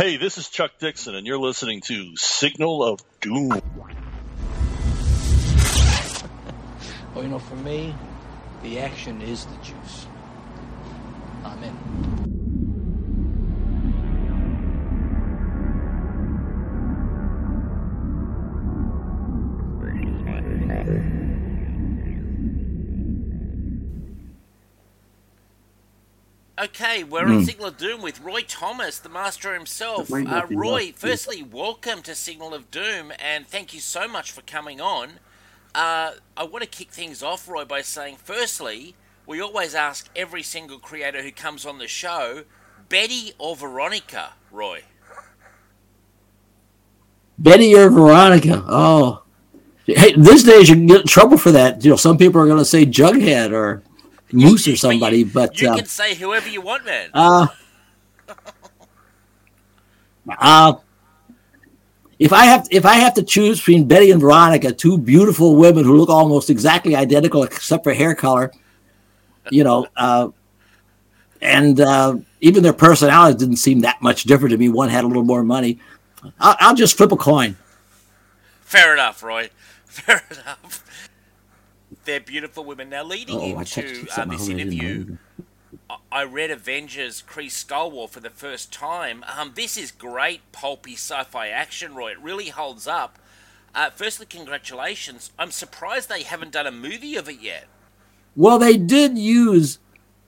Hey, this is Chuck Dixon, and you're listening to Signal of Doom. Well, you know, for me, the action is the juice. I'm in. Okay, we're on Signal of Doom with Roy Thomas, the master himself. Roy, firstly, welcome to Signal of Doom, and thank you so much for coming on. I want to kick things off, Roy, by saying, firstly, we always ask every single creator who comes on the show, Betty or Veronica, Roy? Betty or Veronica? Oh. Hey, these days you get in trouble for that. You know, some people are going to say Jughead or Moose or somebody, but you can say whoever you want, man. If I have to choose between Betty and Veronica, two beautiful women who look almost exactly identical except for hair color, you know, and even their personalities didn't seem that much different to me. One had a little more money. I'll just flip a coin. Fair enough, Roy. Fair enough. They're beautiful women. Now, leading into this interview, I read Avengers Kree-Skrull War for the first time. This is great pulpy sci-fi action, Roy. It really holds up. Firstly, congratulations. I'm surprised they haven't done a movie of it yet. Well, they did use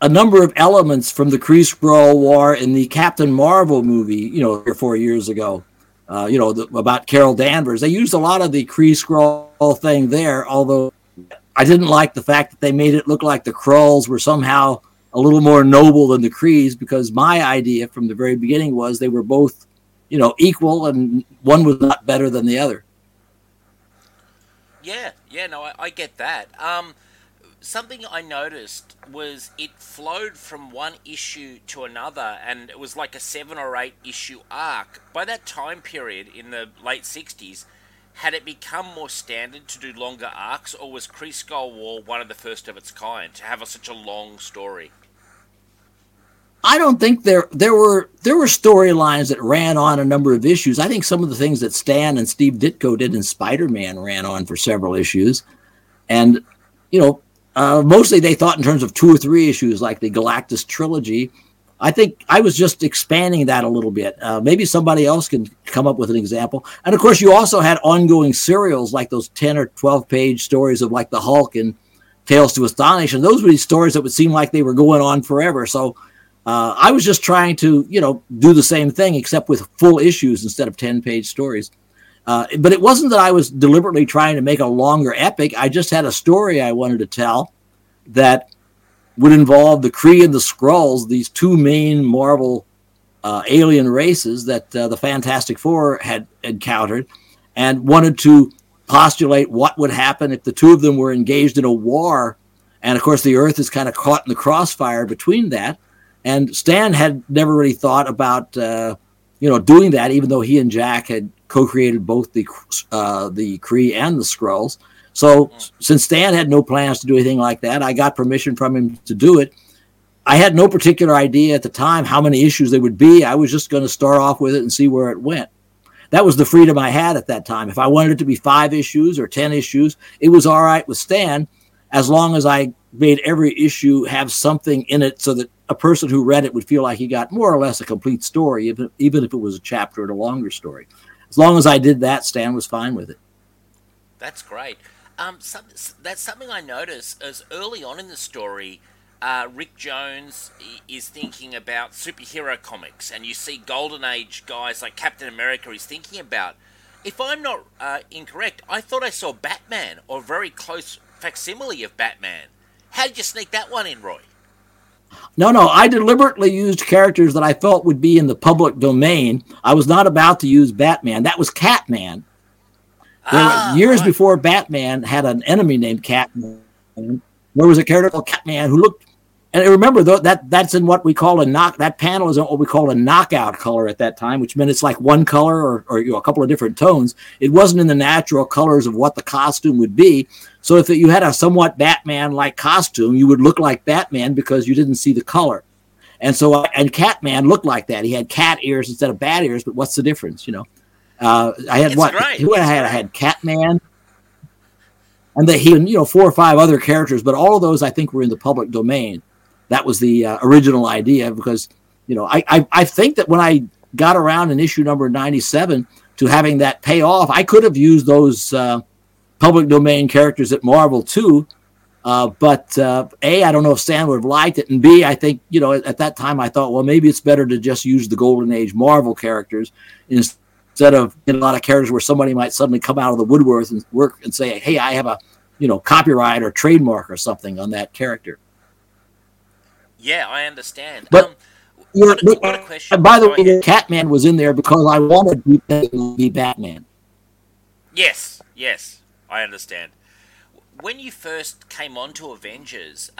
a number of elements from the Kree-Skrull War in the Captain Marvel movie, you know, 3 or 4 years ago, about Carol Danvers. They used a lot of the Kree-Skrull thing there, although I didn't like the fact that they made it look like the Krulls were somehow a little more noble than the Krees, because my idea from the very beginning was they were both, you know, equal and one was not better than the other. Yeah, no, I get that. Something I noticed was it flowed from one issue to another, and it was like a 7 or 8 issue arc. By that time period in the late 60s, had it become more standard to do longer arcs, or was Kree-Skrull War one of the first of its kind to have such a long story? I don't think there were storylines that ran on a number of issues. I think some of the things that Stan and Steve Ditko did in Spider-Man ran on for several issues. And, you know, mostly they thought in terms of 2 or 3 issues, like the Galactus trilogy. I think I was just expanding that a little bit. Maybe somebody else can come up with an example. And, of course, you also had ongoing serials like those 10 or 12-page stories of like the Hulk and Tales to Astonish. And those were these stories that would seem like they were going on forever. So I was just trying to, you know, do the same thing except with full issues instead of 10-page stories. But it wasn't that I was deliberately trying to make a longer epic. I just had a story I wanted to tell that would involve the Kree and the Skrulls, these two main Marvel alien races that the Fantastic Four had encountered, and wanted to postulate what would happen if the two of them were engaged in a war. And, of course, the Earth is kind of caught in the crossfire between that. And Stan had never really thought about, doing that, even though he and Jack had co-created both the Kree and the Skrulls. So since Stan had no plans to do anything like that, I got permission from him to do it. I had no particular idea at the time how many issues there would be. I was just going to start off with it and see where it went. That was the freedom I had at that time. If I wanted it to be 5 issues or 10 issues, it was all right with Stan, as long as I made every issue have something in it so that a person who read it would feel like he got more or less a complete story, even if it was a chapter and a longer story. As long as I did that, Stan was fine with it. That's great. That's something I noticed as early on in the story, Rick Jones is thinking about superhero comics, and you see Golden Age guys like Captain America is thinking about. If I'm not incorrect, I thought I saw Batman, or very close facsimile of Batman. How did you sneak that one in, Roy? No, I deliberately used characters that I felt would be in the public domain. I was not about to use Batman. That was Catman. Years before Batman had an enemy named Catman, there was a character called Catman who looked, and remember that's in what we call that panel is what we call a knockout color at that time, which meant it's like one color or a couple of different tones. It wasn't in the natural colors of what the costume would be. So if you had a somewhat Batman-like costume, you would look like Batman because you didn't see the color. And so, and Catman looked like that. He had cat ears instead of bat ears, but what's the difference, you know? I had Catman, and four or five other characters, but all of those I think were in the public domain. That was the original idea, because I think that when I got around in issue number 97 to having that pay off, I could have used those public domain characters at Marvel too. But A, I don't know if Stan would have liked it, and B, I think, at that time I thought, well, maybe it's better to just use the Golden Age Marvel characters instead of in a lot of characters where somebody might suddenly come out of the woodwork and say, hey, I have a, copyright or trademark or something on that character. Yeah, I understand. But what a question. By the way, Catman was in there because I wanted to be Batman. Yes, I understand. When you first came on to Avengers,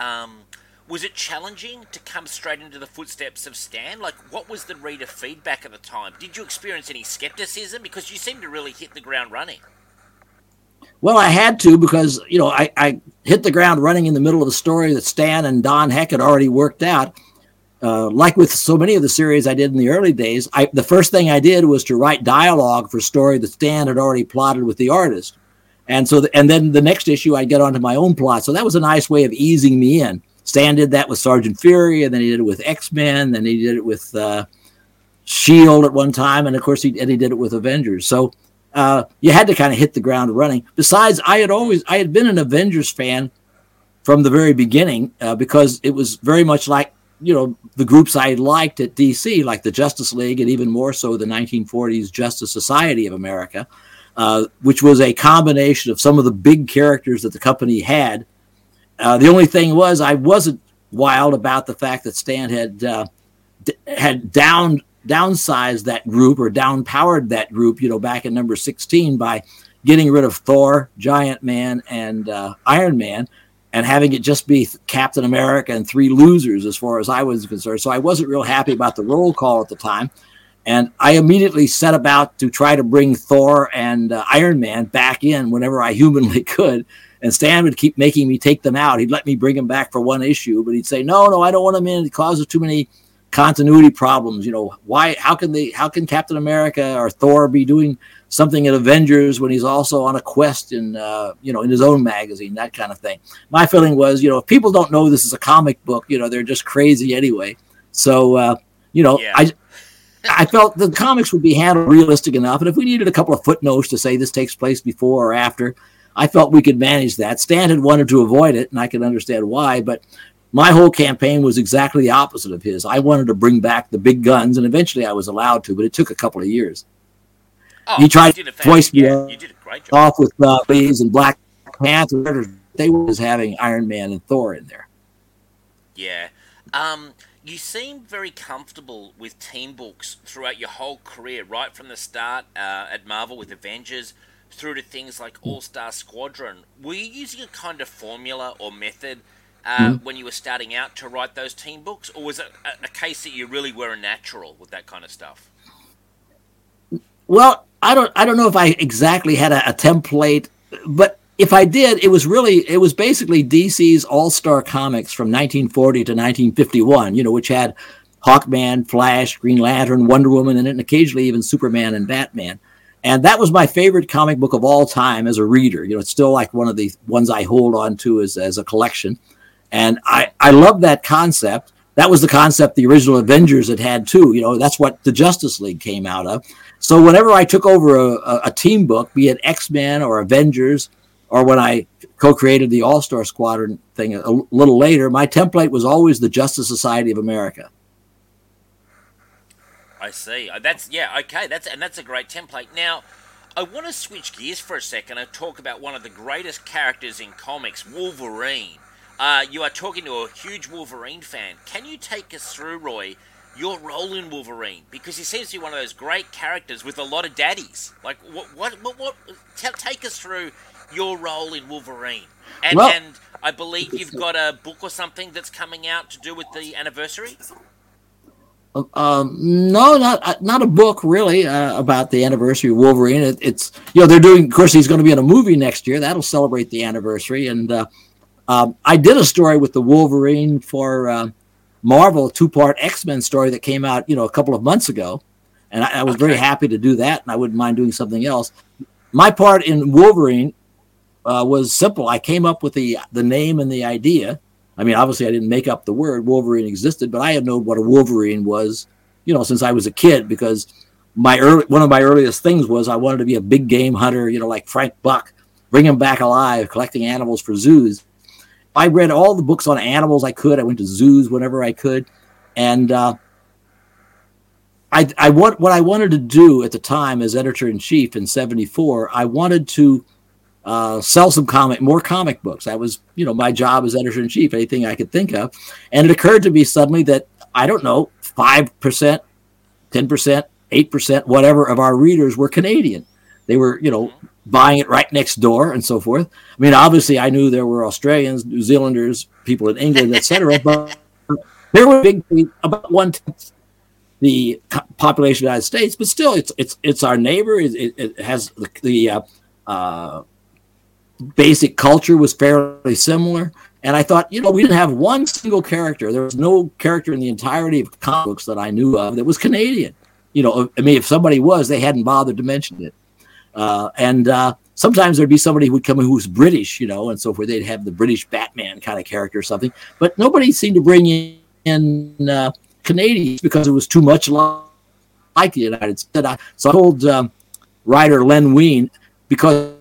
was it challenging to come straight into the footsteps of Stan? Like, what was the reader feedback at the time? Did you experience any skepticism? Because you seemed to really hit the ground running. Well, I had to, because, I hit the ground running in the middle of a story that Stan and Don Heck had already worked out. Like with so many of the series I did in the early days, the first thing I did was to write dialogue for a story that Stan had already plotted with the artist. And so, and then the next issue, I get onto my own plot. So that was a nice way of easing me in. Stan did that with Sergeant Fury, and then he did it with X-Men, and then he did it with S.H.I.E.L.D. at one time, and of course, he did it with Avengers. So you had to kind of hit the ground running. Besides, I had been an Avengers fan from the very beginning because it was very much like, the groups I liked at DC, like the Justice League, and even more so the 1940s Justice Society of America. Which was a combination of some of the big characters that the company had. The only thing was, I wasn't wild about the fact that Stan had downsized that group, or downpowered that group, back in number 16, by getting rid of Thor, Giant Man, and Iron Man, and having it just be Captain America and three losers, as far as I was concerned. So I wasn't real happy about the roll call at the time. And I immediately set about to try to bring Thor and Iron Man back in whenever I humanly could. And Stan would keep making me take them out. He'd let me bring them back for one issue, but he'd say, no, I don't want them in. It causes too many continuity problems. Why? How can Captain America or Thor be doing something in Avengers when he's also on a quest in his own magazine, that kind of thing. My feeling was, if people don't know this is a comic book, they're just crazy anyway. So, yeah. I felt the comics would be handled realistic enough, and if we needed a couple of footnotes to say this takes place before or after, I felt we could manage that. Stan had wanted to avoid it, and I can understand why, but my whole campaign was exactly the opposite of his. I wanted to bring back the big guns, and eventually I was allowed to, but it took a couple of years. Oh, he tried to voice me off with Lee's and Black Panther. They were just having Iron Man and Thor in there. Yeah. You seemed very comfortable with team books throughout your whole career, right from the start at Marvel with Avengers through to things like All-Star Squadron. Were you using a kind of formula or method when you were starting out to write those team books? Or was it a case that you really were a natural with that kind of stuff? Well, I don't know if I exactly had a template, but if I did, it was basically DC's All-Star Comics from 1940 to 1951, which had Hawkman, Flash, Green Lantern, Wonder Woman in it, and occasionally even Superman and Batman. And that was my favorite comic book of all time as a reader. It's still like one of the ones I hold on to as a collection. And I love that concept. That was the concept the original Avengers had too. That's what the Justice League came out of. So whenever I took over a team book, be it X-Men or Avengers, or when I co-created the All-Star Squadron thing a little later, my template was always the Justice Society of America. I see. That's a great template. Now, I want to switch gears for a second and talk about one of the greatest characters in comics, Wolverine. You are talking to a huge Wolverine fan. Can you take us through, Roy, your role in Wolverine? Because he seems to be one of those great characters with a lot of daddies. Like, take us through your role in Wolverine. And I believe you've got a book or something that's coming out to do with the anniversary? No, not a book, really, about the anniversary of Wolverine. He's going to be in a movie next year. That'll celebrate the anniversary. And I did a story with the Wolverine for Marvel two-part X-Men story that came out, you know, a couple of months ago. And I was very happy to do that, and I wouldn't mind doing something else. My part in Wolverine was simple. I came up with the name and the idea. I mean, obviously, I didn't make up the word. Wolverine existed, but I had known what a Wolverine was, you know, since I was a kid, because one of my earliest things was I wanted to be a big game hunter, you know, like Frank Buck, bring him back alive, collecting animals for zoos. I read all the books on animals I could. I went to zoos whenever I could. And what I wanted to do at the time as editor-in-chief in 1974, I wanted to sell more comic books. That was, you know, my job as editor-in-chief, anything I could think of. And it occurred to me suddenly that, I don't know, 5%, 10%, 8%, whatever, of our readers were Canadian. They were, you know, buying it right next door and so forth. I mean, obviously, I knew there were Australians, New Zealanders, people in England, etc. But there were about 1/10 the population of the United States. But still, it's our neighbor. It has the basic culture was fairly similar. And I thought, you know, we didn't have one single character. There was no character in the entirety of comic books that I knew of that was Canadian. You know, I mean, if somebody was, they hadn't bothered to mention it. And sometimes there'd be somebody who would come in who's British, you know, and so forth. They'd have the British Batman kind of character or something. But nobody seemed to bring in Canadians because it was too much like the United States. So I told writer Len Wein, because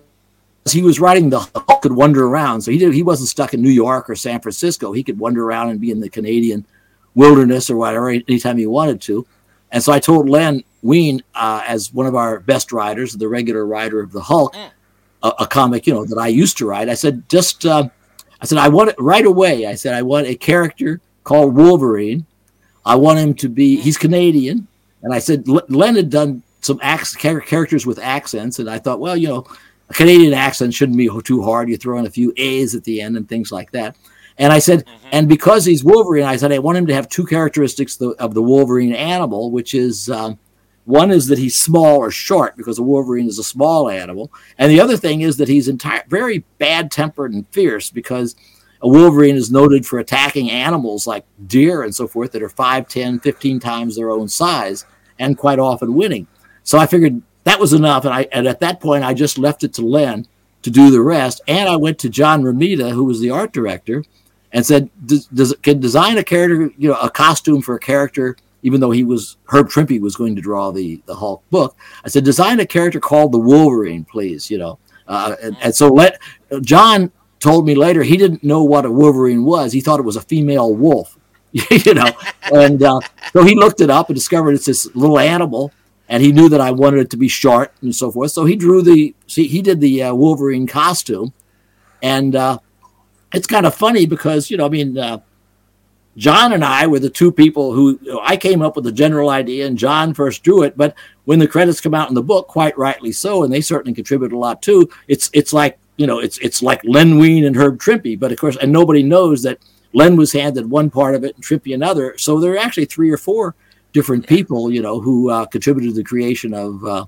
he was writing The Hulk, could wander around. So he wasn't stuck in New York or San Francisco. He could wander around and be in the Canadian wilderness or whatever anytime he wanted to. And so I told Len Wein, as one of our best writers, the regular writer of The Hulk, a comic, you know, that I used to write, I said, I want it right away. I said, I want a character called Wolverine. I want him to be, he's Canadian. And I said, Len had done some characters with accents. And I thought, well, you know, a Canadian accent shouldn't be too hard. You throw in a few A's at the end and things like that. And I said, and because he's Wolverine, I said, I want him to have two characteristics of the Wolverine animal, which is one is that he's small or short, because a Wolverine is a small animal. And the other thing is that he's very bad-tempered and fierce, because a Wolverine is noted for attacking animals like deer and so forth that are 5, 10, 15 times their own size and quite often winning. So I figured that was enough. And at that point, I just left it to Len to do the rest. And I went to John Romita, who was the art director, and said, "Can design a character, you know, a costume for a character," even though Herb Trimpe was going to draw the Hulk book. I said, "Design a character called the Wolverine, please." You know, John told me later he didn't know what a Wolverine was. He thought it was a female wolf, you know, and so he looked it up and discovered it's this little animal. And he knew that I wanted it to be short and so forth. So he did the Wolverine costume, and it's kind of funny because, you know, I mean, John and I were the two people who, you know, I came up with the general idea and John first drew it. But when the credits come out in the book, quite rightly so, and they certainly contributed a lot too. It's like, you know, it's like Len Wein and Herb Trimpe, but of course, and nobody knows that Len was handed one part of it and Trimpe another. So there are actually 3 or 4 different people, you know, who contributed to the creation of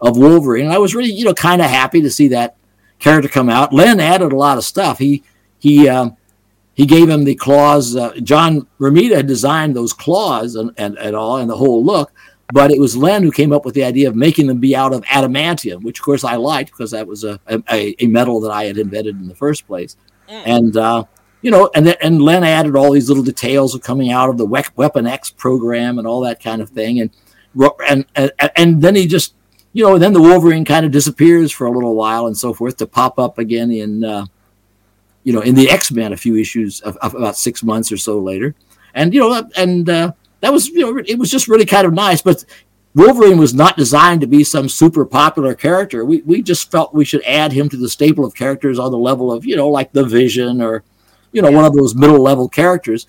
Wolverine. And I was really, you know, kind of happy to see that character come out. Len added a lot of stuff. He gave him the claws. John Romita had designed those claws and all, and the whole look. But it was Len who came up with the idea of making them be out of adamantium, which of course I liked because that was a metal that I had invented in the first place. And you know, and Len added all these little details of coming out of the Weapon X program and all that kind of thing, and then he just, you know, then the Wolverine kind of disappears for a little while and so forth, to pop up again in, you know, in the X-Men a few issues of about 6 months or so later, and you know, and that was, you know, it was just really kind of nice. But Wolverine was not designed to be some super popular character. We just felt we should add him to the staple of characters on the level of, you know, like the Vision or, you know, one of those middle-level characters.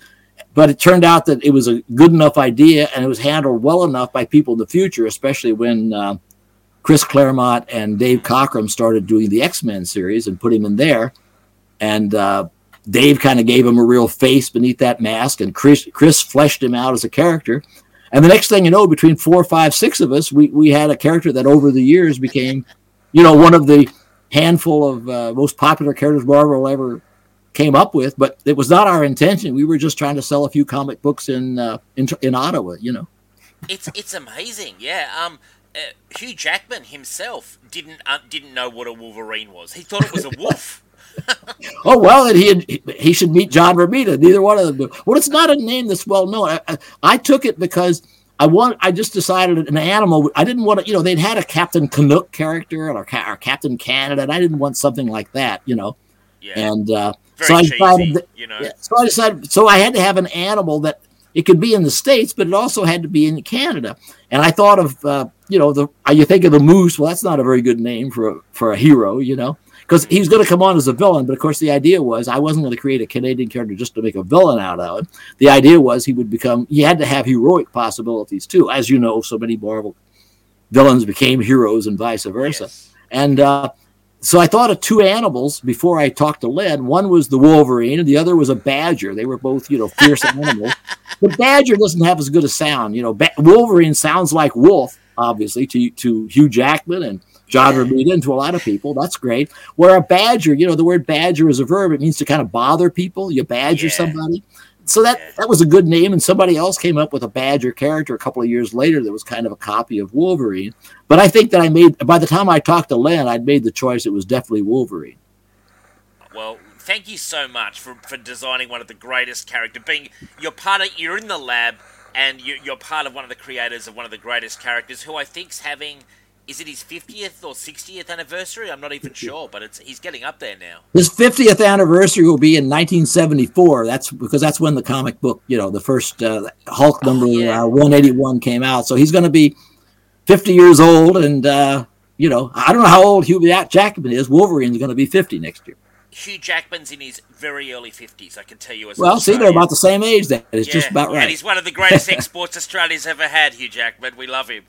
But it turned out that it was a good enough idea, and it was handled well enough by people in the future, especially when Chris Claremont and Dave Cockrum started doing the X-Men series and put him in there. And Dave kind of gave him a real face beneath that mask, and Chris fleshed him out as a character. And the next thing you know, between 4, 5, 6 of us, we had a character that over the years became, you know, one of the handful of most popular characters Marvel ever came up with, but it was not our intention. We were just trying to sell a few comic books in Ottawa, you know. It's amazing, yeah. Hugh Jackman himself didn't know what a Wolverine was. He thought it was a wolf. Oh, well, and he should meet John Romita. Neither one of them do. Well, it's not a name that's well known. I took it because I just decided an animal. I didn't want to, you know, they'd had a Captain Canuck character and or Captain Canada, and I didn't want something like that, you know. Yeah. And so I decided, you know. Yeah, so I decided, so I had to have an animal that it could be in the States, but it also had to be in Canada. And I thought of, you think of the Moose. Well, that's not a very good name for a hero, you know. Because he was going to come on as a villain, but of course the idea was I wasn't going to create a Canadian character just to make a villain out of him. The idea was he had to have heroic possibilities too. As you know, so many Marvel villains became heroes and vice versa. Yes. And so I thought of two animals before I talked to Len. One was the Wolverine and the other was a badger. They were both, you know, fierce animals. The badger doesn't have as good a sound. You know, Wolverine sounds like wolf, obviously, to Hugh Jackman and John Romita, and to a lot of people, that's great. Where a badger, you know, the word badger is a verb. It means to kind of bother people. You badger somebody. So that was a good name, and somebody else came up with a badger character a couple of years later that was kind of a copy of Wolverine. But I think that by the time I talked to Len, I'd made the choice. It was definitely Wolverine. Well, thank you so much for designing one of the greatest characters. You're in the lab, and you're part of one of the creators of one of the greatest characters, who I think's having... Is it his 50th or 60th anniversary? I'm not even sure, but he's getting up there now. His 50th anniversary will be in 1974. That's because that's when the comic book, you know, the first Hulk number 181 came out. So he's going to be 50 years old, and you know, I don't know how old Hugh Jackman is. Wolverine's going to be 50 next year. Hugh Jackman's in his very early 50s, I can tell you. They're about the same age. That is just about right. And he's one of the greatest exports Australia's ever had. Hugh Jackman, we love him.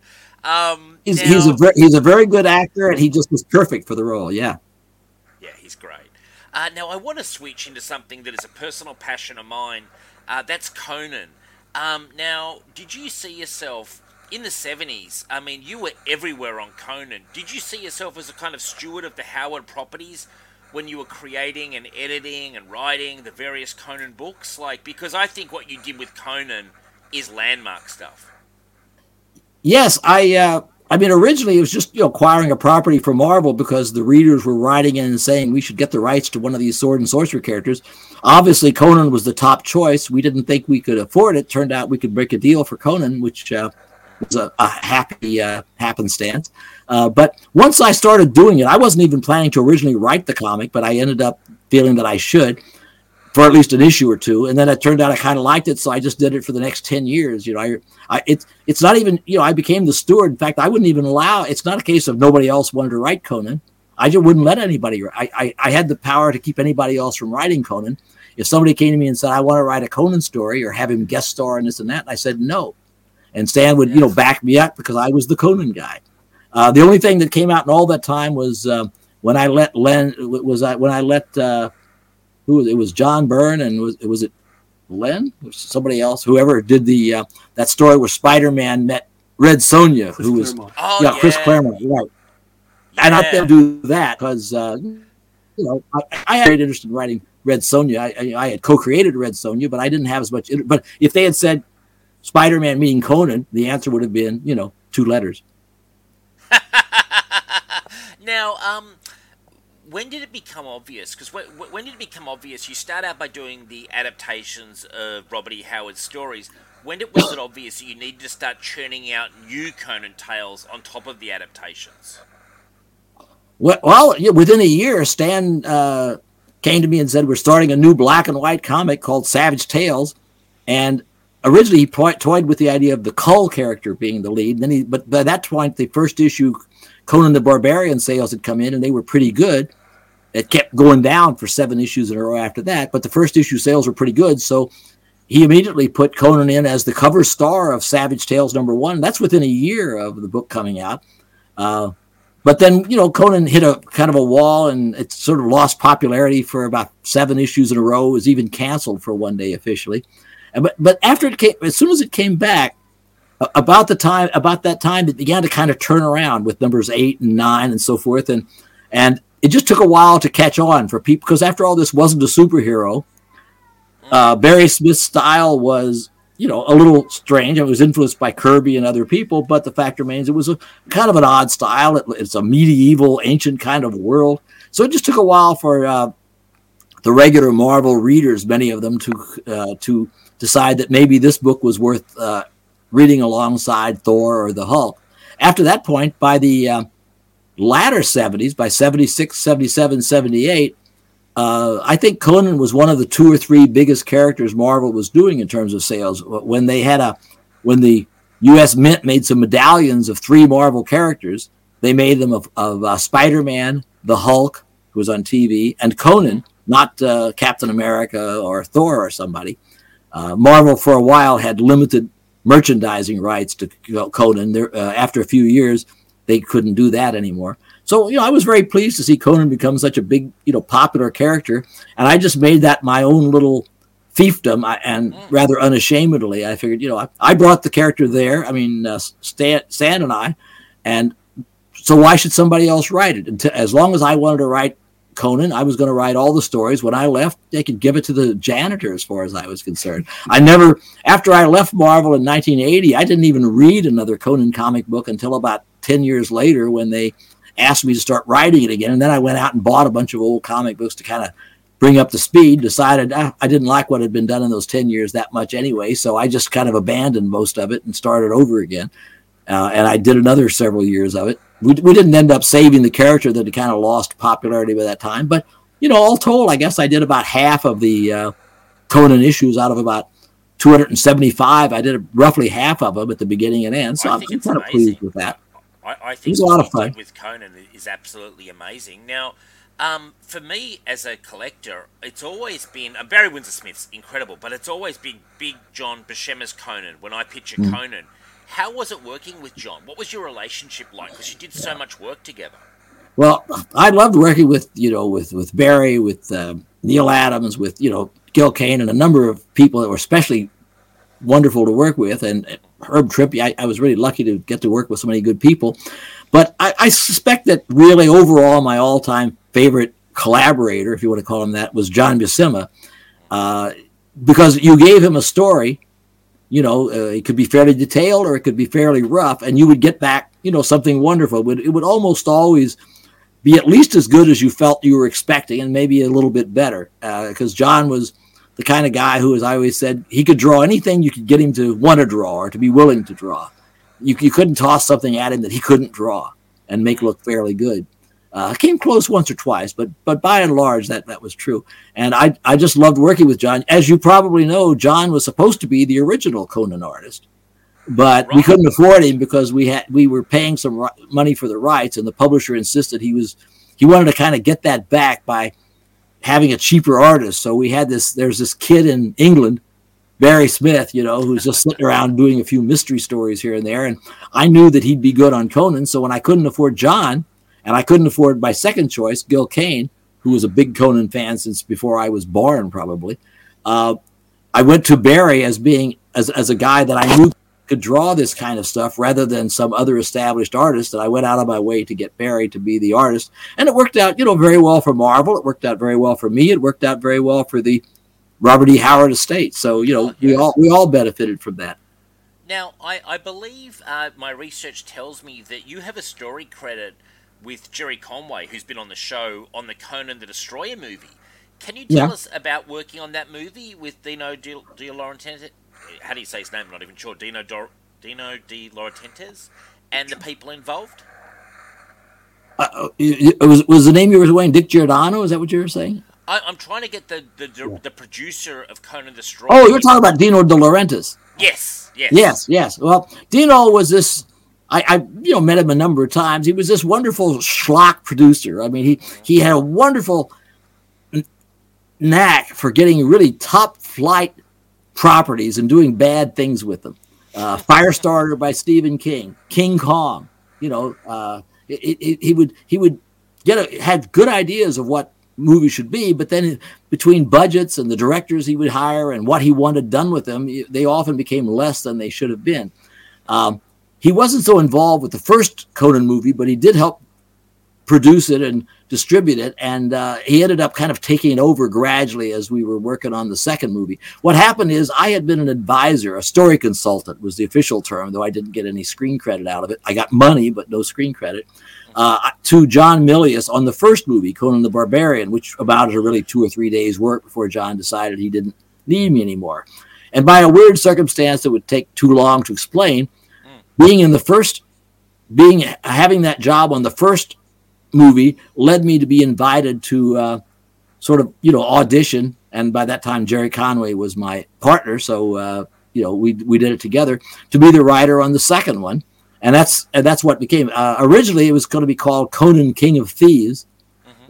He's a very good actor, and he just was perfect for the role. Yeah, he's great. Now I want to switch into something that is a personal passion of mine. That's Conan. Now, did you see yourself in the 70s? I mean, you were everywhere on Conan. Did you see yourself as a kind of steward of the Howard properties when you were creating and editing and writing the various Conan books? Like, because I think what you did with Conan is landmark stuff. Yes, I mean, originally it was just, you know, acquiring a property for Marvel because the readers were writing in and saying we should get the rights to one of these sword and sorcery characters. Obviously, Conan was the top choice. We didn't think we could afford it. Turned out we could break a deal for Conan, which was a happy happenstance. But once I started doing it, I wasn't even planning to originally write the comic, but I ended up feeling that I should, for at least an issue or two. And then it turned out I kind of liked it, so I just did it for the next 10 years. You know, it's not even, you know, I became the steward. In fact, I wouldn't even allow, it's not a case of nobody else wanted to write Conan. I just wouldn't let anybody. I had the power to keep anybody else from writing Conan. If somebody came to me and said, I want to write a Conan story or have him guest star and this and that, and I said no. And Stan would, you know, back me up because I was the Conan guy. The only thing that came out in all that time was when I let Len, was I, when I let, it was John Byrne and was it Len or somebody else? Whoever did the that story where Spider-Man met Red Sonja, who was Chris Claremont, right? Yeah. And I didn't do that because you know, I had great interest in writing Red Sonja. I had co-created Red Sonja, but I didn't have as much. But if they had said Spider-Man meeting Conan, the answer would have been, you know, two letters. Now, when did it become obvious? Because when did it become obvious? You start out by doing the adaptations of Robert E. Howard's stories. Was it obvious that you needed to start churning out new Conan tales on top of the adaptations? Well, within a year, Stan came to me and said, we're starting a new black and white comic called Savage Tales. And originally he toyed with the idea of the Cull character being the lead. Then but by that point, the first issue Conan the Barbarian sales had come in, and they were pretty good. It kept going down for 7 issues in a row after that, but the first issue sales were pretty good, so he immediately put Conan in as the cover star of Savage Tales number 1. That's within a year of the book coming out. But then, you know, Conan hit a kind of a wall, and it sort of lost popularity for about 7 issues in a row. It was even canceled for one day officially. But after it came, as soon as it came back, about that time, it began to kind of turn around with numbers 8 and 9 and so forth. And it just took a while to catch on for people, because after all, this wasn't a superhero. Barry Smith's style was, you know, a little strange. It was influenced by Kirby and other people, but the fact remains it was a kind of an odd style. It's a medieval, ancient kind of world. So it just took a while for the regular Marvel readers, many of them, to decide that maybe this book was worth reading alongside Thor or the Hulk. After that point, by the latter 70s, by 76, 77, 78, I think Conan was one of the two or three biggest characters Marvel was doing in terms of sales. When they had when the U.S. Mint made some medallions of three Marvel characters, they made them of Spider-Man, the Hulk, who was on TV, and Conan, not Captain America or Thor or somebody. Marvel for a while had limited merchandising rights to Conan. After a few years, they couldn't do that anymore. So, you know, I was very pleased to see Conan become such a big, you know, popular character. And I just made that my own little fiefdom, and rather unashamedly. I figured, you know, I brought the character there. I mean, Stan and I. And so why should somebody else write it? And as long as I wanted to write Conan, I was going to write all the stories. When I left, they could give it to the janitor as far as I was concerned. After I left Marvel in 1980, I didn't even read another Conan comic book until about 10 years later when they asked me to start writing it again. And then I went out and bought a bunch of old comic books to kind of bring up the speed, decided I didn't like what had been done in those 10 years that much anyway. So I just kind of abandoned most of it and started over again. And I did another several years of it. We didn't end up saving the character that had kind of lost popularity by that time. But, you know, all told, I guess I did about half of the Conan issues out of about 275. I did roughly half of them at the beginning and end. So I'm kind of pleased with that. I think a lot of fun with Conan is absolutely amazing. Now, for me as a collector, it's always been Barry Windsor Smith's incredible, but it's always been Big John Buscema's Conan when I picture Conan. How was it working with John? What was your relationship like? Because you did so much work together. Well, I loved working with Barry, with Neil Adams, with, you know, Gil Kane, and a number of people that were especially wonderful to work with. And Herb Trimpe, I was really lucky to get to work with so many good people. But I suspect that really overall my all-time favorite collaborator, if you want to call him that, was John Buscema, because you gave him a story. You know, it could be fairly detailed or it could be fairly rough, and you would get back, you know, something wonderful. But it would almost always be at least as good as you felt you were expecting, and maybe a little bit better, because John was the kind of guy who, as I always said, he could draw anything you could get him to want to draw or to be willing to draw. You couldn't toss something at him that he couldn't draw and make look fairly good. Came close once or twice, but by and large, that was true. And I just loved working with John. As you probably know, John was supposed to be the original Conan artist, but we couldn't afford him because we were paying some money for the rights, and the publisher insisted he wanted to kind of get that back by having a cheaper artist. So we had there's this kid in England, Barry Smith, you know, who's just sitting around doing a few mystery stories here and there. And I knew that he'd be good on Conan. So when I couldn't afford John, and I couldn't afford my second choice, Gil Kane, who was a big Conan fan since before I was born, probably. I went to Barry as being as a guy that I knew could draw this kind of stuff rather than some other established artist. And I went out of my way to get Barry to be the artist. And it worked out, you know, very well for Marvel. It worked out very well for me. It worked out very well for the Robert E. Howard estate. So, you know, we all benefited from that. Now, I believe my research tells me that you have a story credit with Gerry Conway, who's been on the show on the Conan the Destroyer movie. Can you tell us about working on that movie with Dino De Laurentiis? How do you say his name? I'm not even sure. Dino De Laurentiis and the people involved? Was the name you were saying Dick Giordano? Is that what you were saying? I'm trying to get the producer of Conan the Destroyer. Oh, you're talking about Dino De Laurentiis. Yes. Well, Dino was this... I met him a number of times. He was this wonderful schlock producer. I mean, he had a wonderful knack for getting really top-flight properties and doing bad things with them. Firestarter by Stephen King, King Kong. You know, he would had good ideas of what movie should be, but then between budgets and the directors he would hire and what he wanted done with them, they often became less than they should have been. He wasn't so involved with the first Conan movie, but he did help produce it and distribute it. And he ended up kind of taking over gradually as we were working on the second movie. What happened is I had been an advisor, a story consultant was the official term, though I didn't get any screen credit out of it. I got money, but no screen credit, to John Milius on the first movie, Conan the Barbarian, which amounted to really 2 or 3 days work before John decided he didn't need me anymore. And by a weird circumstance that would take too long to explain, having that job on the first movie led me to be invited to audition. And by that time, Gerry Conway was my partner. So, we did it together to be the writer on the second one. And that's what became. Originally, it was going to be called Conan King of Thieves,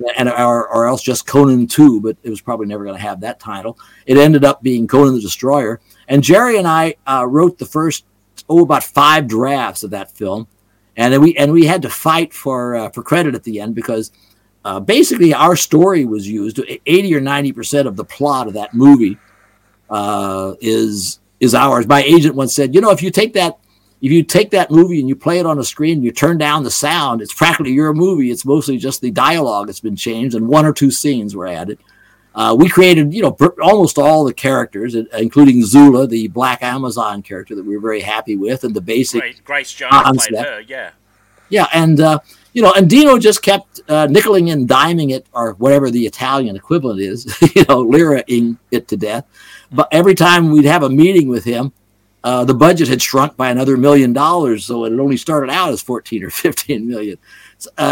or else just Conan 2, but it was probably never going to have that title. It ended up being Conan the Destroyer. And Gerry and I wrote the first, about 5 drafts of that film. And then we had to fight for credit at the end because basically our story was used. 80 or 90% of the plot of that movie is ours. My agent once said, if you take that movie and you play it on a screen and you turn down the sound, it's practically your movie. It's mostly just the dialogue that's been changed and 1 or 2 scenes were added. We created, almost all the characters, including Zula, the Black Amazon character that we were very happy with, and the basic Grace Jones played her, yeah. Yeah, and, and Dino just kept nickeling and diming it, or whatever the Italian equivalent is, lira-ing it to death. But every time we'd have a meeting with him, the budget had shrunk by another $1 million, so it only started out as 14 or 15 million.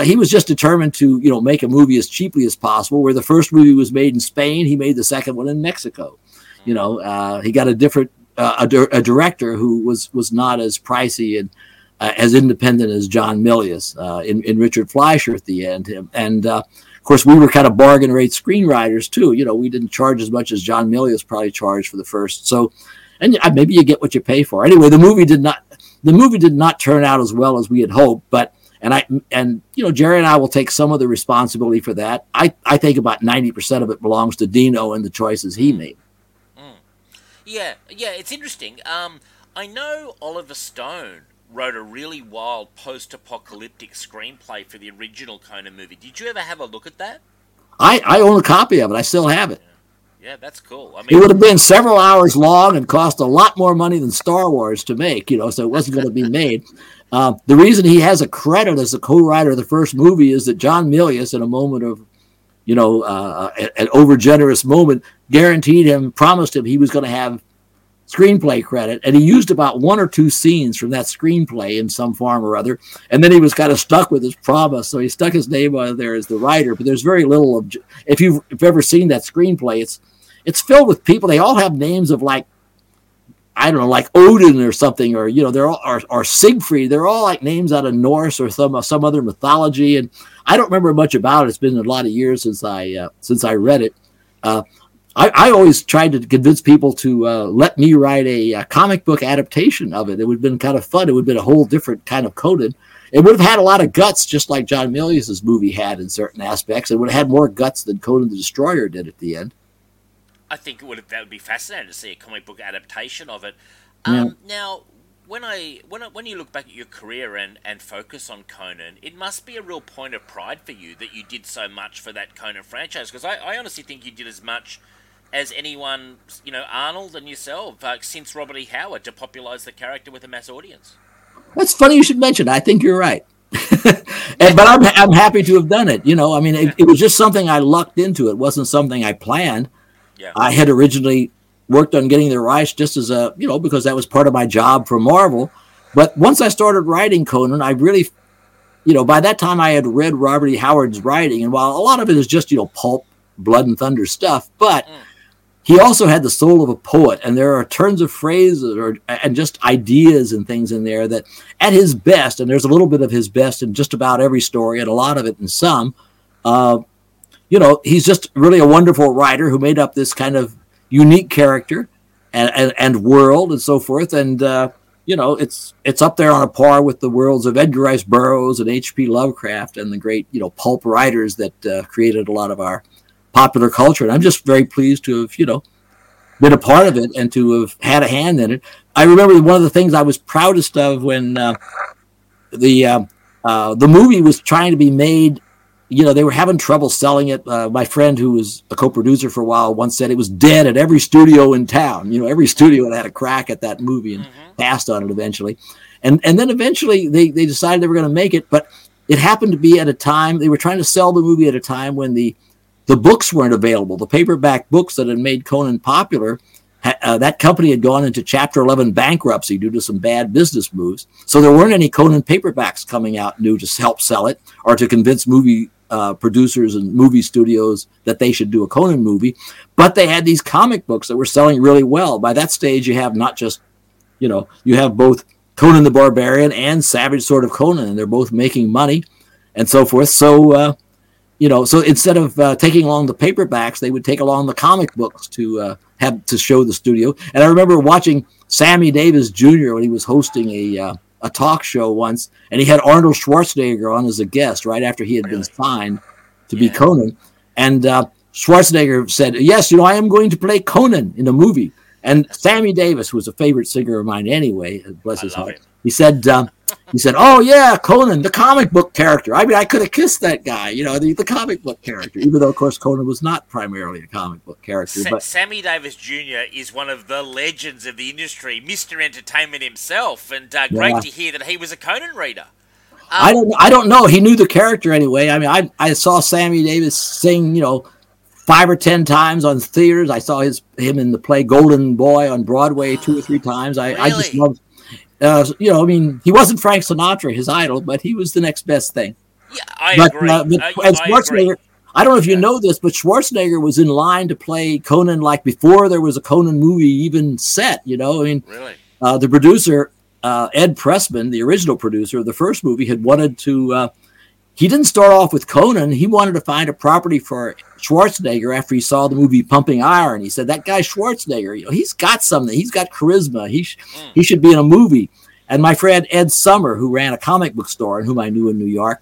He was just determined to, make a movie as cheaply as possible. Where the first movie was made in Spain, he made the second one in Mexico. He got a different a director who was not as pricey and as independent as John Milius in Richard Fleischer at the end. And of course, we were kind of bargain rate screenwriters too. We didn't charge as much as John Milius probably charged for the first. So. And maybe you get what you pay for. Anyway, the movie did not turn out as well as we had hoped. But Gerry and I will take some of the responsibility for that. I think about 90% of it belongs to Dino and the choices he made. Mm. Yeah, it's interesting. I know Oliver Stone wrote a really wild post-apocalyptic screenplay for the original Conan movie. Did you ever have a look at that? I own a copy of it. I still have it. Yeah, that's cool. I mean, it would have been several hours long and cost a lot more money than Star Wars to make, so it wasn't going to be made. The reason he has a credit as a co-writer of the first movie is that John Milius, in a moment of, an overgenerous moment, promised him he was going to have screenplay credit, and he used about 1 or 2 scenes from that screenplay in some form or other, and then he was kind of stuck with his promise, so he stuck his name on there as the writer. But there's very little of. If you've ever seen that screenplay, it's filled with people. They all have names of like Odin or something, or they're all or Siegfried. They're all like names out of Norse or some other mythology, and I don't remember much about it. It's been a lot of years since I read it. I always tried to convince people to let me write a comic book adaptation of it. It would have been kind of fun. It would have been a whole different kind of Conan. It would have had a lot of guts, just like John Milius's movie had in certain aspects. It would have had more guts than Conan the Destroyer did at the end. I think that would be fascinating to see a comic book adaptation of it. Now, when you look back at your career and focus on Conan, it must be a real point of pride for you that you did so much for that Conan franchise, because I honestly think you did as much as anyone, Arnold and yourself, since Robert E. Howard, to popularize the character with a mass audience. That's funny you should mention. I think you're right. But I'm happy to have done it. It was just something I lucked into. It wasn't something I planned. Yeah. I had originally worked on getting the rights just as because that was part of my job for Marvel. But once I started writing Conan, I really, by that time I had read Robert E. Howard's writing. And while a lot of it is just, pulp, blood and thunder stuff, but... He also had the soul of a poet, and there are turns of phrases and just ideas and things in there that at his best, and there's a little bit of his best in just about every story and a lot of it in some, he's just really a wonderful writer who made up this kind of unique character and world and so forth. And, it's up there on a par with the worlds of Edgar Rice Burroughs and H.P. Lovecraft and the great, pulp writers that created a lot of our popular culture, and I'm just very pleased to have, been a part of it and to have had a hand in it. I remember one of the things I was proudest of when the movie was trying to be made you know, they were having trouble selling it. My friend who was a co-producer for a while once said it was dead at every studio in town. You know, every studio had a crack at that movie and passed on it eventually. And then eventually they decided they were going to make it, but it happened to be at a time, they were trying to sell the movie at a time when the books weren't available. The paperback books that had made Conan popular, that company had gone into Chapter 11 bankruptcy due to some bad business moves. So there weren't any Conan paperbacks coming out new to help sell it or to convince movie producers and movie studios that they should do a Conan movie. But they had these comic books that were selling really well. By that stage, you have not just, you know, you have both Conan the Barbarian and Savage Sword of Conan, and they're both making money and so forth. So, you know, so instead of taking along the paperbacks, they would take along the comic books to have to show the studio. And I remember watching Sammy Davis Jr. when he was hosting a talk show once, and he had Arnold Schwarzenegger on as a guest right after he had been signed to be Conan. And Schwarzenegger said, yes, you know, I am going to play Conan in a movie. And Sammy Davis, who was a favorite singer of mine anyway, bless his heart, he said, oh, yeah, Conan, the comic book character. I mean, I could have kissed that guy, you know, the comic book character, even though, of course, Conan was not primarily a comic book character. But Sammy Davis Jr. is one of the legends of the industry, Mr. Entertainment himself, and great to hear that he was a Conan reader. I don't know. He knew the character anyway. I mean, I saw Sammy Davis sing, you know, 5 or 10 times on theaters. I saw him in the play Golden Boy on Broadway 2 or 3 times. Really? I just loved, you know, I mean, he wasn't Frank Sinatra, his idol, but he was the next best thing. Yeah, I agree. Schwarzenegger, I don't know if you know this, but Schwarzenegger was in line to play Conan like before there was a Conan movie even set, you know. I mean, really? The producer, Ed Pressman, the original producer of the first movie, had wanted to... he didn't start off with Conan. He wanted to find a property for Schwarzenegger after he saw the movie Pumping Iron. He said, that guy Schwarzenegger, you know, he's got something. He's got charisma. He should be in a movie. And my friend Ed Summer, who ran a comic book store and whom I knew in New York,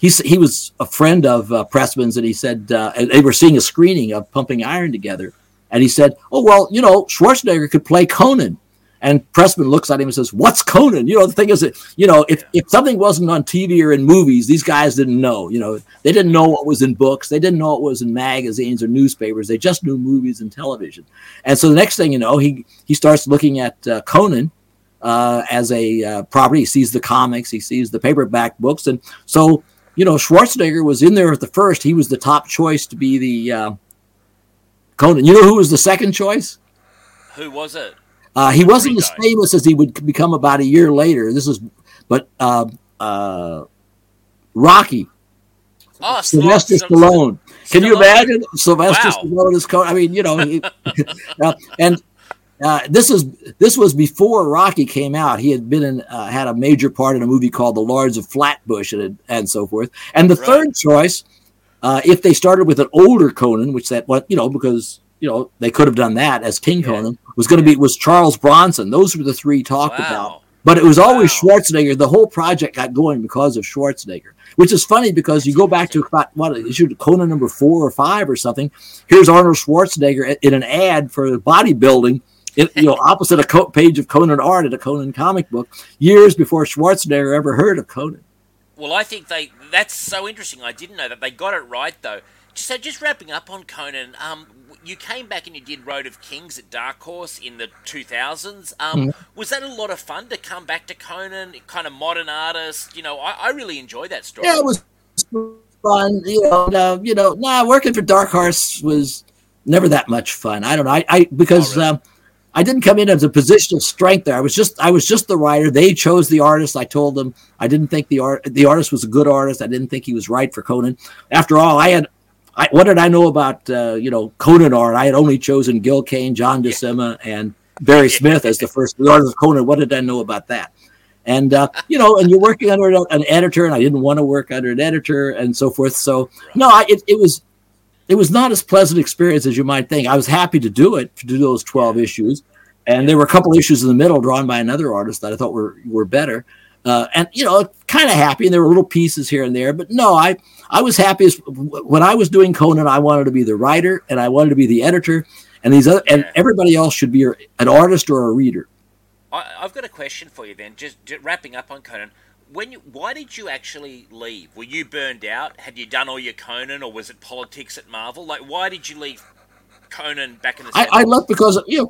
he was a friend of Pressman's, and he said they were seeing a screening of Pumping Iron together. And he said, oh, well, you know, Schwarzenegger could play Conan. And Pressman looks at him and says, what's Conan? You know, the thing is that, you know, if something wasn't on TV or in movies, these guys didn't know. You know, they didn't know what was in books. They didn't know what was in magazines or newspapers. They just knew movies and television. And so the next thing you know, he starts looking at Conan as a property. He sees the comics. He sees the paperback books. And so, you know, Schwarzenegger was in there at the first. He was the top choice to be the Conan. You know who was the second choice? Who was it? He wasn't as famous as he would become about a year later. But Rocky. Oh, Sylvester Stallone. Can you imagine Sylvester Stallone as Conan? I mean, you know, this was before Rocky came out. He had been in had a major part in a movie called The Lords of Flatbush and so forth. And the third choice, if they started with an older Conan, because they could have done that as King Conan, was Charles Bronson. Those were the three talked about. But it was always Schwarzenegger. The whole project got going because of Schwarzenegger, which is funny because you go back to Conan number 4 or 5 or something. Here's Arnold Schwarzenegger in an ad for bodybuilding, opposite a page of Conan art at a Conan comic book, years before Schwarzenegger ever heard of Conan. Well, I think that's so interesting. I didn't know that. They got it right, though. So just wrapping up on Conan, you came back and you did Road of Kings at Dark Horse in the 2000s. Was that a lot of fun to come back to Conan, kind of modern artist? You know, I really enjoyed that story. Yeah, it was fun. Working for Dark Horse was never that much fun. I don't know. I didn't come in as a position of strength there. I was just the writer. They chose the artist. I told them I didn't think the artist was a good artist. I didn't think he was right for Conan. After all, what did I know about, Conan art? I had only chosen Gil Kane, John DeSima, and Barry Smith as the first artist of Conan. What did I know about that? And, and you're working under an editor, and I didn't want to work under an editor and so forth. So, no, it was not as pleasant experience as you might think. I was happy to do it, to do those 12 issues. And there were a couple issues in the middle drawn by another artist that I thought were better. Kind of happy, and there were little pieces here and there, but no, I was happy when I was doing Conan. I wanted to be the writer, and I wanted to be the editor, and and everybody else should be an artist or a reader. I've got a question for you then, just wrapping up on Conan. why did you actually leave? Were you burned out? Had you done all your Conan, or was it politics at Marvel? Like, why did you leave Conan back in the 70s? I left because, you know,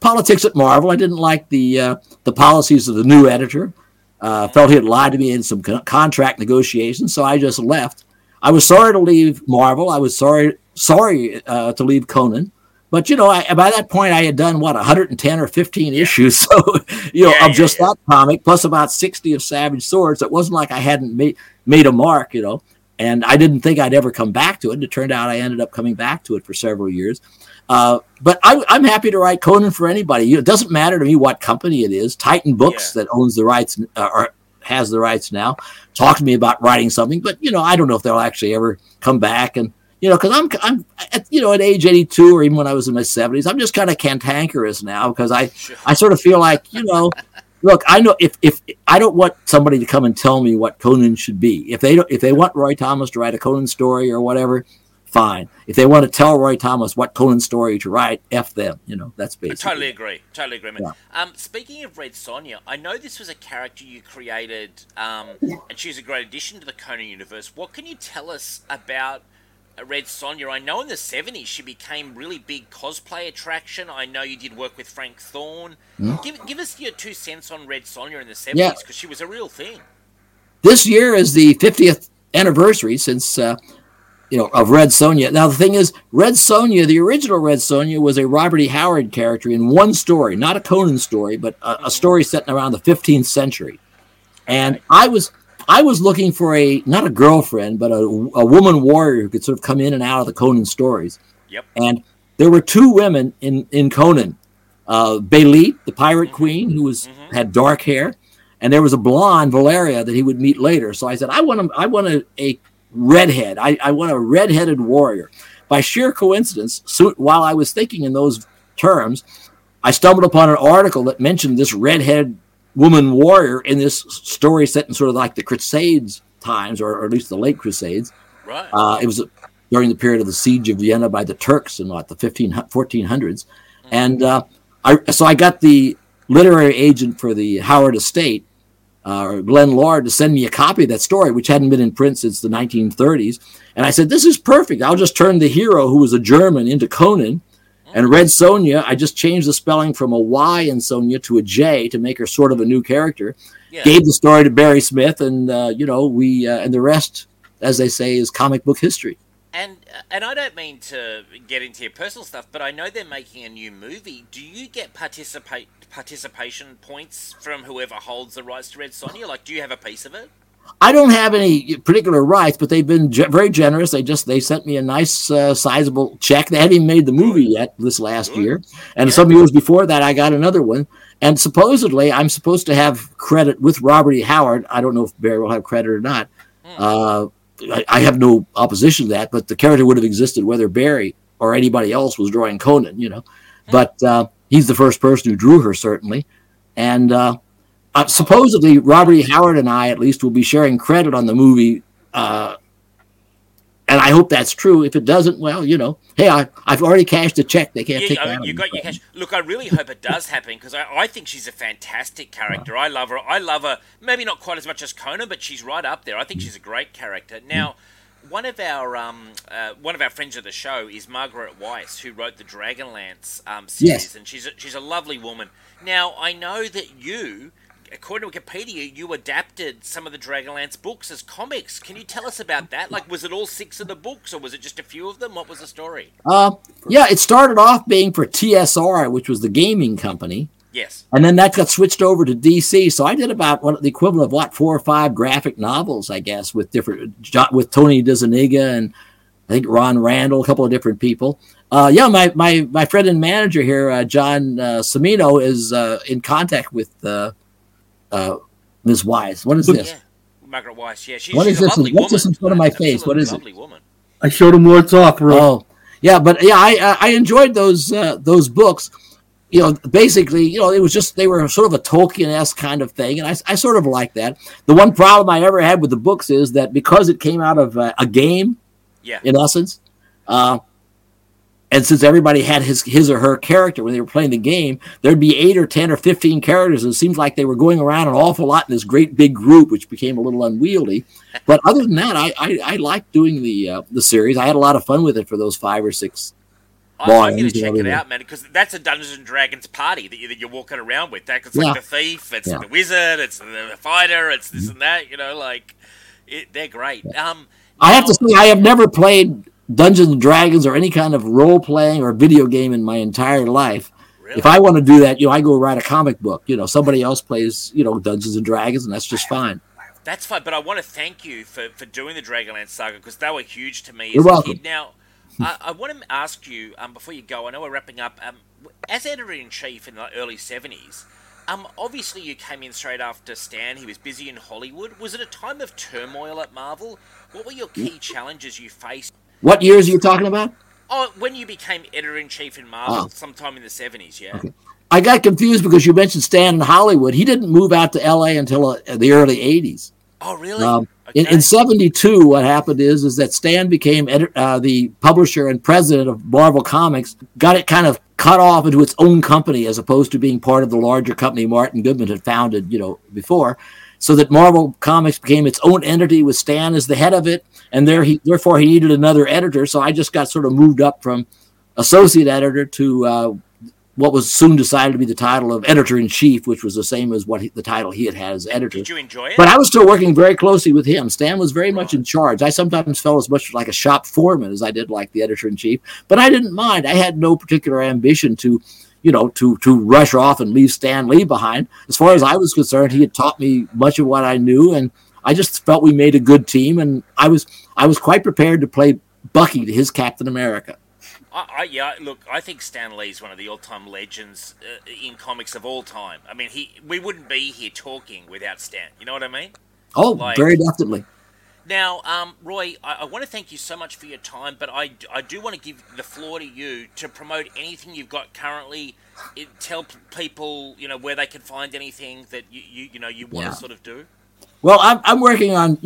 politics at Marvel. I didn't like the policies of the new editor. Felt he had lied to me in some contract negotiations, so I just left. I was sorry to leave Marvel. I was sorry to leave Conan. But, you know, by that point, I had done, 110 or 15 issues, so, that comic, plus about 60 of Savage Swords. It wasn't like I hadn't made a mark, you know, and I didn't think I'd ever come back to it. And it turned out I ended up coming back to it for several years. But I'm happy to write Conan for anybody. You know, it doesn't matter to me what company it is. Titan Books that owns the rights or has the rights now talked to me about writing something. But, you know, I don't know if they'll actually ever come back and, you know, because I'm at age 82, or even when I was in my 70s, I'm just kind of cantankerous now because I sort of feel like, you know, look, I know if I don't want somebody to come and tell me what Conan should be. If they want Roy Thomas to write a Conan story or whatever, fine. If they want to tell Roy Thomas what Conan story to write, F them. You know, that's basically. I totally agree. Totally agree. Yeah. Speaking of Red Sonja, I know this was a character you created, and she's a great addition to the Conan universe. What can you tell us about Red Sonja? I know in the 70s she became really big cosplay attraction. I know you did work with Frank Thorne. Mm. Give us your 2 cents on Red Sonja in the 70s, because she was a real thing. This year is the 50th anniversary since, of Red Sonja. Now, the thing is, Red Sonja, the original Red Sonja, was a Robert E. Howard character in one story, not a Conan story, but a story set around the 15th century. And I was looking for not a girlfriend, but a woman warrior who could sort of come in and out of the Conan stories. Yep. And there were 2 women in Conan. Belit, the pirate queen, who had dark hair, and there was a blonde, Valeria, that he would meet later. So I said, I want a redhead. I want a redheaded warrior. By sheer coincidence, while I was thinking in those terms, I stumbled upon an article that mentioned this redhead woman warrior in this story set in sort of like the Crusades times, or at least the late Crusades. Right. It was during the period of the siege of Vienna by the Turks in the 1400s. And so I got the literary agent for the Howard estate, Glenn Lord, to send me a copy of that story, which hadn't been in print since the 1930s. And I said, this is perfect. I'll just turn the hero, who was a German, into Conan. And Red Sonja, I just changed the spelling from a Y in Sonja to a J to make her sort of a new character. Yeah. Gave the story to Barry Smith, and we and the rest, as they say, is comic book history. And I don't mean to get into your personal stuff, but I know they're making a new movie. Do you get participation points from whoever holds the rights to Red Sonja? Like, do you have a piece of it? I don't have any particular rights, but they've been very generous. They sent me a nice, sizable check. They hadn't even made the movie yet this last year. And some years before that, I got another one. And supposedly, I'm supposed to have credit with Robert E. Howard. I don't know if Barry will have credit or not. I have no opposition to that, but the character would have existed whether Barry or anybody else was drawing Conan, you know. But he's the first person who drew her, certainly. And supposedly, Robert E. Howard and I, at least, will be sharing credit on the movie, and I hope that's true. If it doesn't, well, you know, hey, I've already cashed a check. They can't take that. You got your cash. Look, I really hope it does happen, because I think she's a fantastic character. I love her. Maybe not quite as much as Conan, but she's right up there. I think she's a great character. Now, one of our friends of the show is Margaret Weiss, who wrote the Dragonlance series, and she's a lovely woman. Now, I know that you, according to Wikipedia, you adapted some of the Dragonlance books as comics. Can you tell us about that? Like, was it all 6 of the books, or was it just a few of them? What was the story? It started off being for TSR, which was the gaming company. Yes. And then that got switched over to DC. So I did about the equivalent of 4 or 5 graphic novels, I guess, with Tony DeZuniga and I think Ron Randall, a couple of different people. My friend and manager here, John Cimino, is in contact with Ms. Weiss. What is this? Yeah. Margaret Weiss, yeah. She's a lovely woman. What's this in front of my face? What is it? Woman. I showed him what's up, bro. Oh, yeah, but yeah, I enjoyed those books. You know, basically, you know, it was just, they were sort of a Tolkien-esque kind of thing, and I sort of liked that. The one problem I ever had with the books is that because it came out of a game, in essence, And since everybody had his or her character when they were playing the game, there'd be 8 or 10 or 15 characters, and it seemed like they were going around an awful lot in this great big group, which became a little unwieldy. But other than that, I liked doing the series. I had a lot of fun with it for those 5 or 6 I'm going to check it out, man, because that's a Dungeons and Dragons party that you're walking around with. It's like the thief, it's the wizard, it's the fighter, it's this and that. You know, like they're great. I have to say, I have never played Dungeons and Dragons or any kind of role-playing or video game in my entire life. Really? If I want to do that, I go write a comic book. Somebody else plays, Dungeons and Dragons, and that's just fine. That's fine, but I want to thank you for doing the Dragonlance saga, because they were huge to me as a kid. Now, I want to ask you, before you go, I know we're wrapping up, as editor-in-chief in the early 70s, obviously you came in straight after Stan. He was busy in Hollywood. Was it a time of turmoil at Marvel? What were your key challenges you faced? What years are you talking about? Oh, when you became editor-in-chief in Marvel, sometime in the 70s, yeah. Okay. I got confused because you mentioned Stan in Hollywood. He didn't move out to L.A. until the early 80s. Oh, really? Okay. In 72, what happened is that Stan became the publisher and president of Marvel Comics, got it kind of cut off into its own company as opposed to being part of the larger company Martin Goodman had founded, before. So that Marvel Comics became its own entity with Stan as the head of it, and therefore he needed another editor, so I just got sort of moved up from associate editor to what was soon decided to be the title of editor-in-chief, which was the same as the title he had as editor. Did you enjoy it? But I was still working very closely with him. Stan was very much in charge. I sometimes felt as much like a shop foreman as I did like the editor-in-chief, but I didn't mind. I had no particular ambition to rush off and leave Stan Lee behind. As far as I was concerned, he had taught me much of what I knew, and I just felt we made a good team, and I was quite prepared to play Bucky to his Captain America. Look, I think Stan Lee's one of the all-time legends in comics of all time. I mean, we wouldn't be here talking without Stan. You know what I mean? Oh, very definitely. Now, Roy, I want to thank you so much for your time, but I do want to give the floor to you to promote anything you've got currently. Tell people, where they can find anything that you want to sort of do. Well, I'm working on,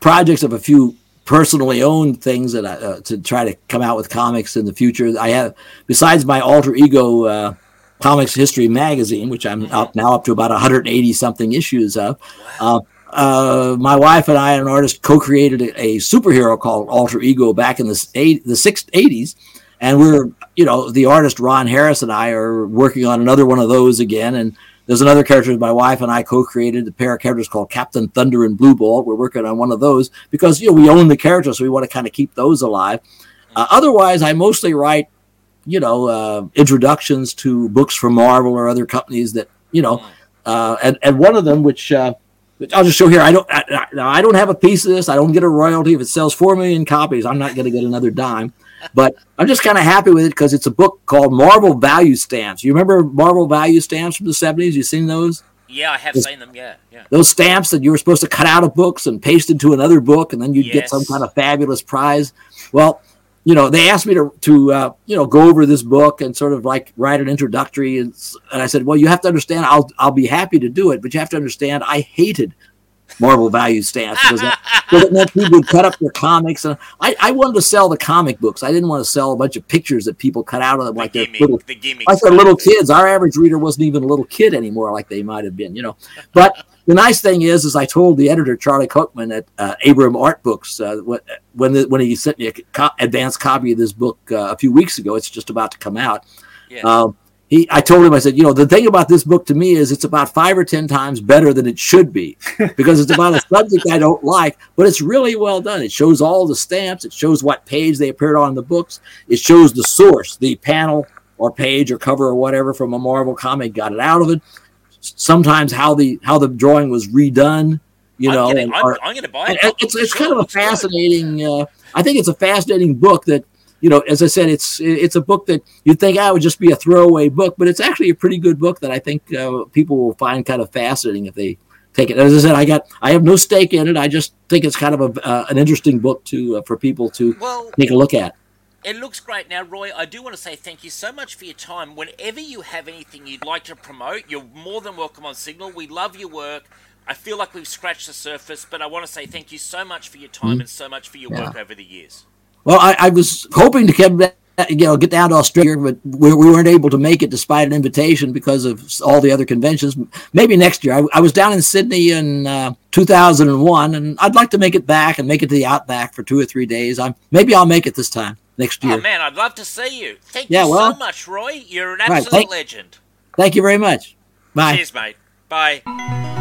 projects of a few personally owned things that to try to come out with comics in the future. I have, besides my alter ego, Comics History Magazine, which I'm up to about 180-something issues of. Wow. My wife and I, an artist, co-created a superhero called Alter Ego back in the 80s. And we're, the artist Ron Harris and I are working on another one of those again. And there's another character my wife and I co-created, a pair of characters called Captain Thunder and Blue Bolt. We're working on one of those because, we own the characters, so we want to kind of keep those alive. Otherwise, I mostly write, introductions to books from Marvel or other companies that, and one of them, which... I'll just show here. I don't have a piece of this. I don't get a royalty. If it sells 4 million copies, I'm not going to get another dime. But I'm just kind of happy with it because it's a book called Marvel Value Stamps. You remember Marvel Value Stamps from the 70s? You seen those? Yeah, I have seen them, yeah. Those stamps that you were supposed to cut out of books and paste into another book, and then you'd get some kind of fabulous prize. Well, they asked me to go over this book and sort of like write an introductory. And I said, well, you have to understand, I'll be happy to do it, but you have to understand I hated Marvel Value Stamps because that meant people would cut up their comics. And I wanted to sell the comic books. I didn't want to sell a bunch of pictures that people cut out of them. Little kids. Our average reader wasn't even a little kid anymore like they might have been, But the nice thing is I told the editor, Charlie Kochman, at Abram Art Books, when he sent me an advanced copy of this book a few weeks ago. It's just about to come out. Yeah. I told him, I said, the thing about this book to me is it's about 5 or 10 times better than it should be because it's about a subject I don't like, but it's really well done. It shows all the stamps. It shows what page they appeared on the books. It shows the source, the panel or page or cover or whatever from a Marvel comic got it out of it. Sometimes how the drawing was redone, I'm going to buy it. It's kind of a fascinating. I think it's a fascinating book that, as I said, it's a book that you'd think would just be a throwaway book, but it's actually a pretty good book that I think people will find kind of fascinating if they take it. As I said, I have no stake in it. I just think it's kind of an interesting book for people to take a look at. It looks great. Now, Roy, I do want to say thank you so much for your time. Whenever you have anything you'd like to promote, you're more than welcome on Signal. We love your work. I feel like we've scratched the surface, but I want to say thank you so much for your time and so much for your work over the years. Well, I was hoping to come back get down to Australia, but we weren't able to make it despite an invitation because of all the other conventions. Maybe next year. I was down in Sydney in 2001, and I'd like to make it back and make it to the Outback for 2 or 3 days. Maybe I'll make it this time next year. Oh, man, I'd love to see you. Thank you so much, Roy. You're an absolute legend. Thank you very much. Bye. Cheers, mate. Bye.